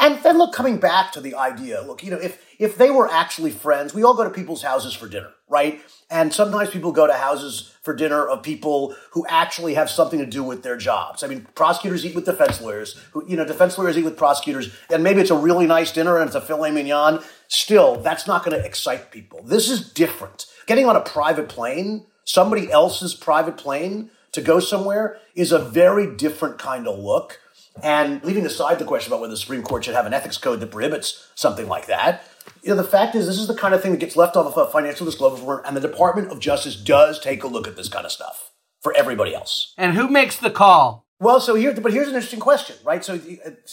And then, look, coming back to the idea, look, you know, if they were actually friends, we all go to people's houses for dinner, right? And sometimes people go to houses for dinner of people who actually have something to do with their jobs. I mean, prosecutors eat with defense lawyers, defense lawyers eat with prosecutors, and maybe it's a really nice dinner and it's a filet mignon. Still, that's not going to excite people. This is different. Getting on a private plane, somebody else's private plane, to go somewhere is a very different kind of look. And leaving aside the question about whether the Supreme Court should have an ethics code that prohibits something like that, you know, the fact is, this is the kind of thing that gets left off of a financial disclosure form, and the Department of Justice does take a look at this kind of stuff for everybody else. And who makes the call? Well, here's an interesting question, right? So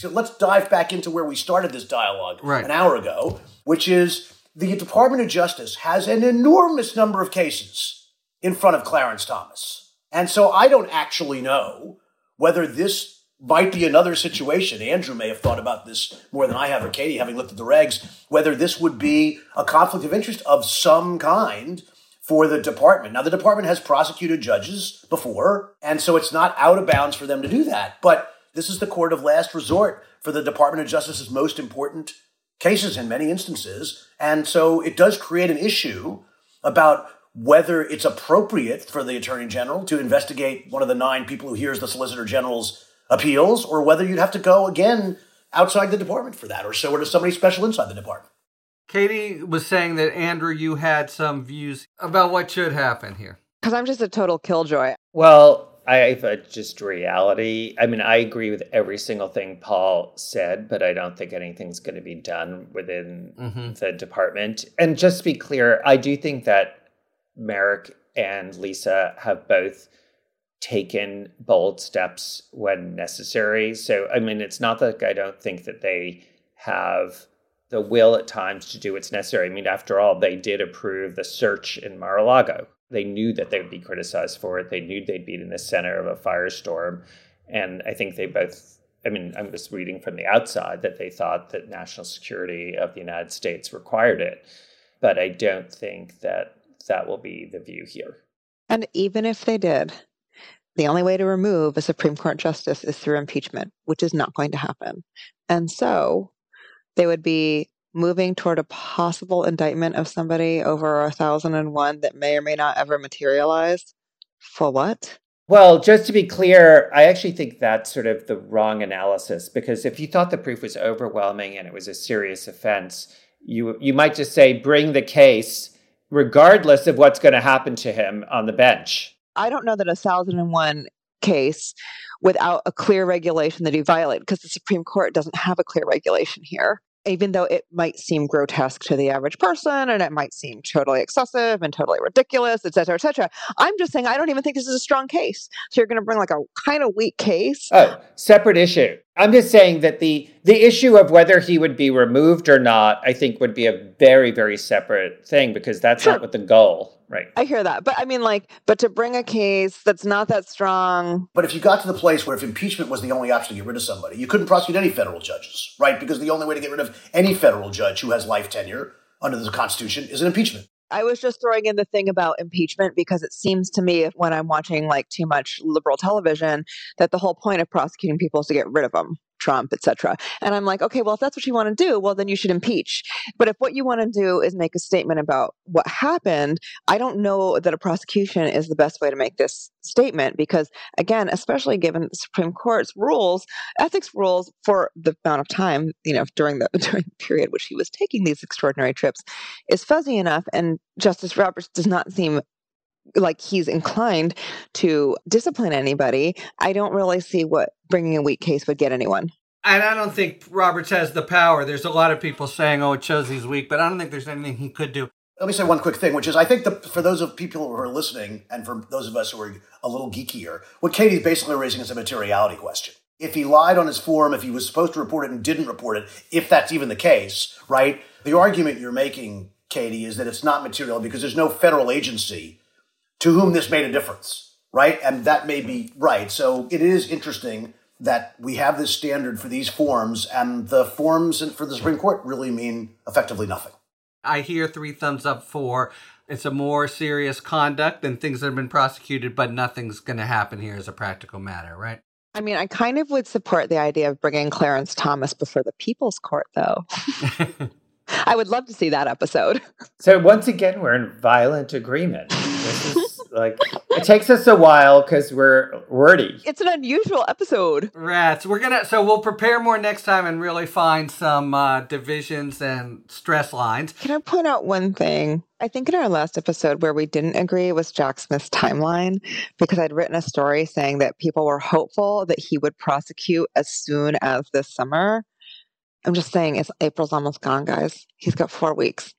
let's dive back into where we started this dialogue an hour ago, which is the Department of Justice has an enormous number of cases in front of Clarence Thomas. And so I don't actually know whether this might be another situation. Andrew may have thought about this more than I have, or Katie, having looked at the regs, whether this would be a conflict of interest of some kind for the department. Now, the department has prosecuted judges before, and so it's not out of bounds for them to do that. But this is the court of last resort for the Department of Justice's most important cases in many instances. And so it does create an issue about whether it's appropriate for the Attorney General to investigate one of the 9 people who hears the Solicitor General's appeals, or whether you'd have to go again outside the department for that, or so to somebody special inside the department. Katie was saying that, Andrew, you had some views about what should happen here. Because I'm just a total killjoy. Well, reality. I mean, I agree with every single thing Paul said, but I don't think anything's going to be done within the department. And just to be clear, I do think that Merrick and Lisa have both taken bold steps when necessary. So, I mean, it's not that I don't think that they have the will at times to do what's necessary. I mean, after all, they did approve the search in Mar-a-Lago. They knew that they would be criticized for it. They knew they'd be in the center of a firestorm. And I think they both, I mean, I'm just reading from the outside that they thought that national security of the United States required it. But I don't think that that will be the view here. And even if they did, the only way to remove a Supreme Court justice is through impeachment, which is not going to happen. And so they would be moving toward a possible indictment of somebody over 1,001 that may or may not ever materialize. For what? Well, just to be clear, I actually think that's sort of the wrong analysis, because if you thought the proof was overwhelming and it was a serious offense, you might just say, bring the case, regardless of what's going to happen to him on the bench. I don't know that 1,001 case without a clear regulation that he violated, because the Supreme Court doesn't have a clear regulation here, even though it might seem grotesque to the average person and it might seem totally excessive and totally ridiculous, et cetera, et cetera. I'm just saying I don't even think this is a strong case. So you're going to bring like a kind of weak case. Oh, separate issue. I'm just saying that the issue of whether he would be removed or not, I think would be a very, very separate thing, because that's not what the goal. Right. I hear that. But I mean, but to bring a case that's not that strong. But if you got to the place where if impeachment was the only option to get rid of somebody, you couldn't prosecute any federal judges, right? Because the only way to get rid of any federal judge who has life tenure under the Constitution is an impeachment. I was just throwing in the thing about impeachment because it seems to me when I'm watching too much liberal television that the whole point of prosecuting people is to get rid of them. Trump, et cetera. And I'm like, okay, well, if that's what you want to do, well, then you should impeach. But if what you want to do is make a statement about what happened, I don't know that a prosecution is the best way to make this statement, because again, especially given the Supreme Court's rules, ethics rules for the amount of time, you know, during the period which he was taking these extraordinary trips is fuzzy enough. And Justice Roberts does not seem like he's inclined to discipline anybody. I don't really see what bringing a weak case would get anyone. And I don't think Roberts has the power. There's a lot of people saying, oh, it shows he's weak, but I don't think there's anything he could do. Let me say one quick thing, which is I think for those of people who are listening and for those of us who are a little geekier, what Katie's basically raising is a materiality question. If he lied on his form, if he was supposed to report it and didn't report it, if that's even the case, right? The argument you're making, Katie, is that it's not material because there's no federal agency to whom this made a difference, right? And that may be right. So it is interesting that we have this standard for these forms, and the forms for the Supreme Court really mean effectively nothing. I hear 3 thumbs up for it's a more serious conduct than things that have been prosecuted, but nothing's going to happen here as a practical matter, right? I mean, I kind of would support the idea of bringing Clarence Thomas before the People's Court, though. I would love to see that episode. So once again, we're in violent agreement. This is like, it takes us a while because we're wordy. It's an unusual episode. Rats. So we'll prepare more next time and really find some divisions and stress lines. Can I point out one thing? I think in our last episode where we didn't agree was Jack Smith's timeline, because I'd written a story saying that people were hopeful that he would prosecute as soon as this summer. I'm just saying, April's almost gone, guys. He's got 4 weeks,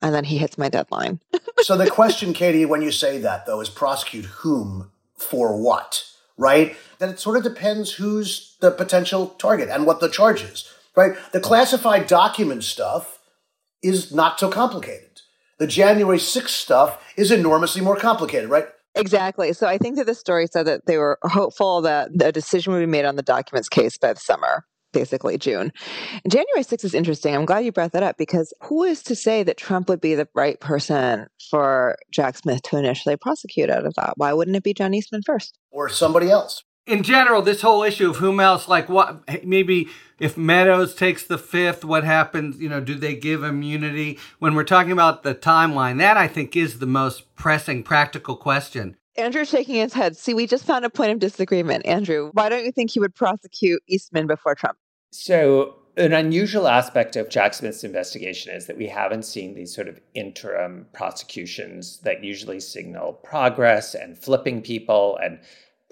and then he hits my deadline. So the question, Katie, when you say that, though, is prosecute whom for what, right? Then it sort of depends who's the potential target and what the charge is, right? The classified document stuff is not so complicated. The January 6th stuff is enormously more complicated, right? Exactly. So I think that the story said that they were hopeful that a decision would be made on the documents case by the summer. Basically June. And January 6th is interesting. I'm glad you brought that up, because who is to say that Trump would be the right person for Jack Smith to initially prosecute out of that? Why wouldn't it be John Eastman first? Or somebody else. In general, this whole issue of whom else, like what, maybe if Meadows takes the 5th, what happens, you know, do they give immunity? When we're talking about the timeline, that I think is the most pressing practical question. Andrew's shaking his head. See, we just found a point of disagreement. Andrew, why don't you think he would prosecute Eastman before Trump? So an unusual aspect of Jack Smith's investigation is that we haven't seen these sort of interim prosecutions that usually signal progress and flipping people and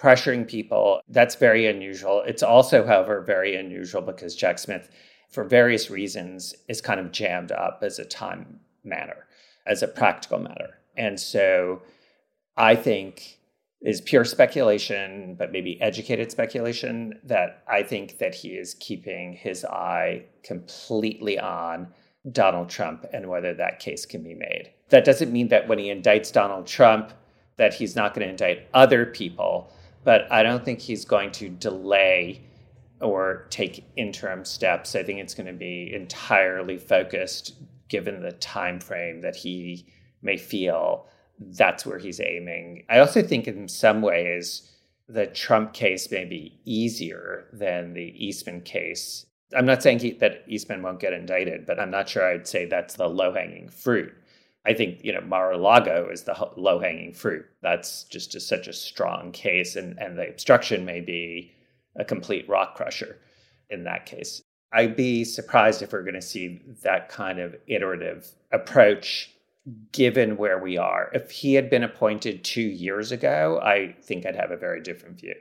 pressuring people. That's very unusual. It's also, however, very unusual because Jack Smith, for various reasons, is kind of jammed up as a time matter, as a practical matter. And so I think is pure speculation, but maybe educated speculation, that I think that he is keeping his eye completely on Donald Trump and whether that case can be made. That doesn't mean that when he indicts Donald Trump, that he's not going to indict other people, but I don't think he's going to delay or take interim steps. I think it's going to be entirely focused, given the time frame that he may feel that's where he's aiming. I also think in some ways, the Trump case may be easier than the Eastman case. I'm not saying that Eastman won't get indicted, but I'm not sure I'd say that's the low-hanging fruit. I think, you know, Mar-a-Lago is the low-hanging fruit. That's just such a strong case, and the obstruction may be a complete rock crusher in that case. I'd be surprised if we're going to see that kind of iterative approach given where we are. If he had been appointed 2 years ago, I think I'd have a very different view.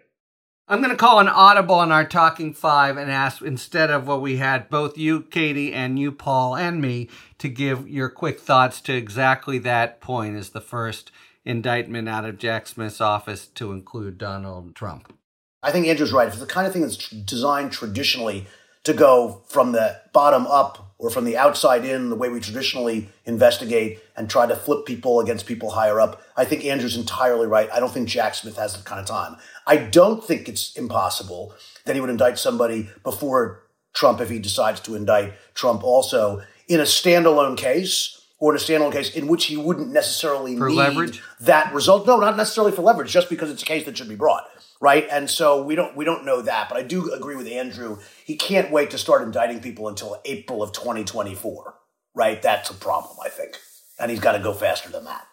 I'm going to call an audible on our Talking Five and ask, instead of what we had, both you, Katie, and you, Paul, and me, to give your quick thoughts to exactly that point as the first indictment out of Jack Smith's office to include Donald Trump. I think Andrew's right. It's the kind of thing that's designed traditionally to go from the bottom up or from the outside in, the way we traditionally investigate and try to flip people against people higher up. I think Andrew's entirely right. I don't think Jack Smith has that kind of time. I don't think it's impossible that he would indict somebody before Trump if he decides to indict Trump also in a standalone case, or in a standalone case in which he wouldn't necessarily need that result. No, not necessarily for leverage, just because it's a case that should be brought. right? And so we don't know that, but I do agree with Andrew. He can't wait to start indicting people until April of 2024, right? That's a problem, I think. And he's got to go faster than that.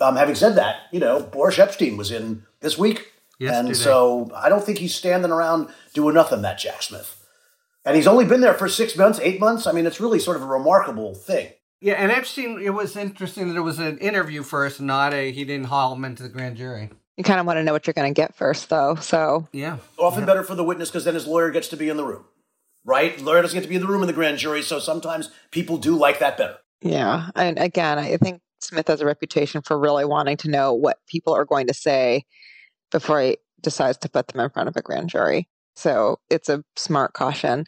Having said that, you know, Boris Epstein was in this week. Yesterday. And so I don't think he's standing around doing nothing, that Jack Smith. And he's only been there for 6 months, 8 months. I mean, it's really sort of a remarkable thing. Yeah, and Epstein, it was interesting that it was an interview first, not a, he didn't haul him into the grand jury. You kind of want to know what you're going to get first, though, so. Yeah. Often better for the witness because then his lawyer gets to be in the room, right? Lawyer doesn't get to be in the room in the grand jury, so sometimes people do like that better. Yeah, and again, I think Smith has a reputation for really wanting to know what people are going to say before he decides to put them in front of a grand jury. So it's a smart caution.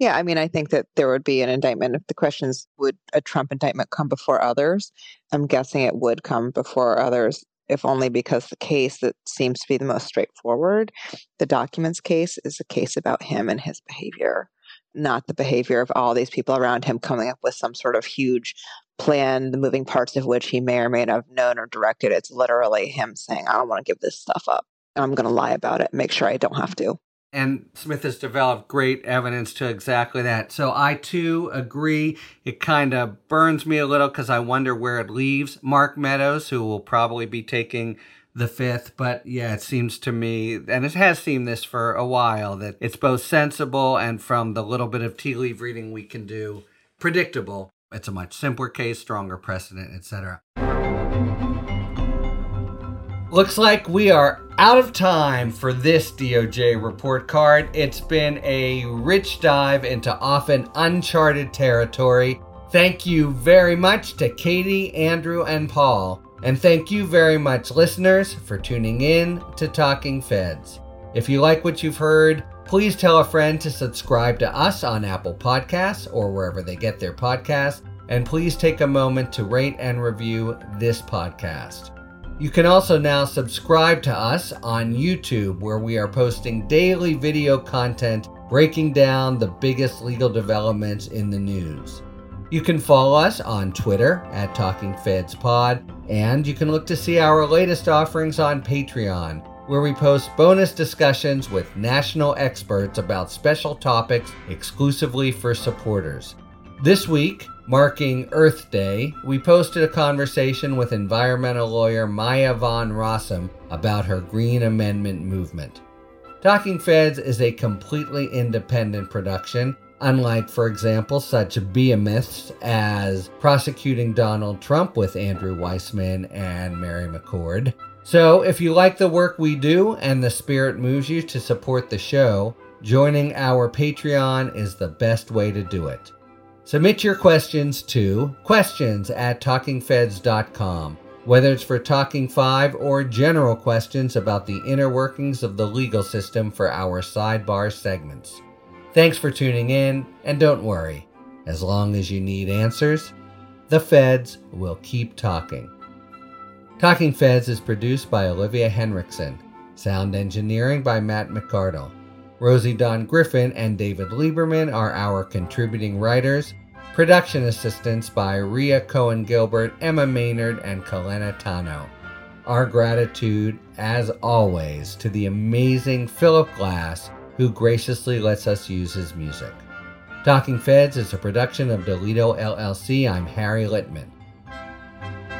Yeah, I mean, I think that there would be an indictment if the questions, would a Trump indictment come before others? I'm guessing it would come before others, if only because the case that seems to be the most straightforward, the documents case, is a case about him and his behavior, not the behavior of all these people around him coming up with some sort of huge plan, the moving parts of which he may or may not have known or directed. It's literally him saying, I don't want to give this stuff up. I'm going to lie about it, make sure I don't have to. And Smith has developed great evidence to exactly that. So I, too, agree. It kind of burns me a little because I wonder where it leaves Mark Meadows, who will probably be taking the fifth. But, yeah, it seems to me, and it has seemed this for a while, that it's both sensible and, from the little bit of tea leaf reading we can do, predictable. It's a much simpler case, stronger precedent, etc. Looks like we are out of time for this DOJ report card. It's been a rich dive into often uncharted territory. Thank you very much to Katie, Andrew, and Paul. And thank you very much, listeners, for tuning in to Talking Feds. If you like what you've heard, please tell a friend to subscribe to us on Apple Podcasts or wherever they get their podcasts. And please take a moment to rate and review this podcast. You can also now subscribe to us on YouTube, where we are posting daily video content breaking down the biggest legal developments in the news. You can follow us on Twitter at TalkingFedsPod, and you can look to see our latest offerings on Patreon, where we post bonus discussions with national experts about special topics exclusively for supporters. This week, marking Earth Day, we posted a conversation with environmental lawyer Maya von Rossum about her Green Amendment movement. Talking Feds is a completely independent production, unlike, for example, such behemoths as Prosecuting Donald Trump with Andrew Weissmann and Mary McCord. So if you like the work we do and the spirit moves you to support the show, joining our Patreon is the best way to do it. Submit your questions to questions@talkingfeds.com, whether it's for Talking 5 or general questions about the inner workings of the legal system for our sidebar segments. Thanks for tuning in, and don't worry, as long as you need answers, the Feds will keep talking. Talking Feds is produced by Olivia Henriksen, sound engineering by Matt McCardle. Rosie Don Griffin and David Lieberman are our contributing writers. Production assistance by Rhea Cohen-Gilbert, Emma Maynard, and Kalena Tano. Our gratitude, as always, to the amazing Philip Glass, who graciously lets us use his music. Talking Feds is a production of Delito LLC. I'm Harry Litman.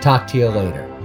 Talk to you later.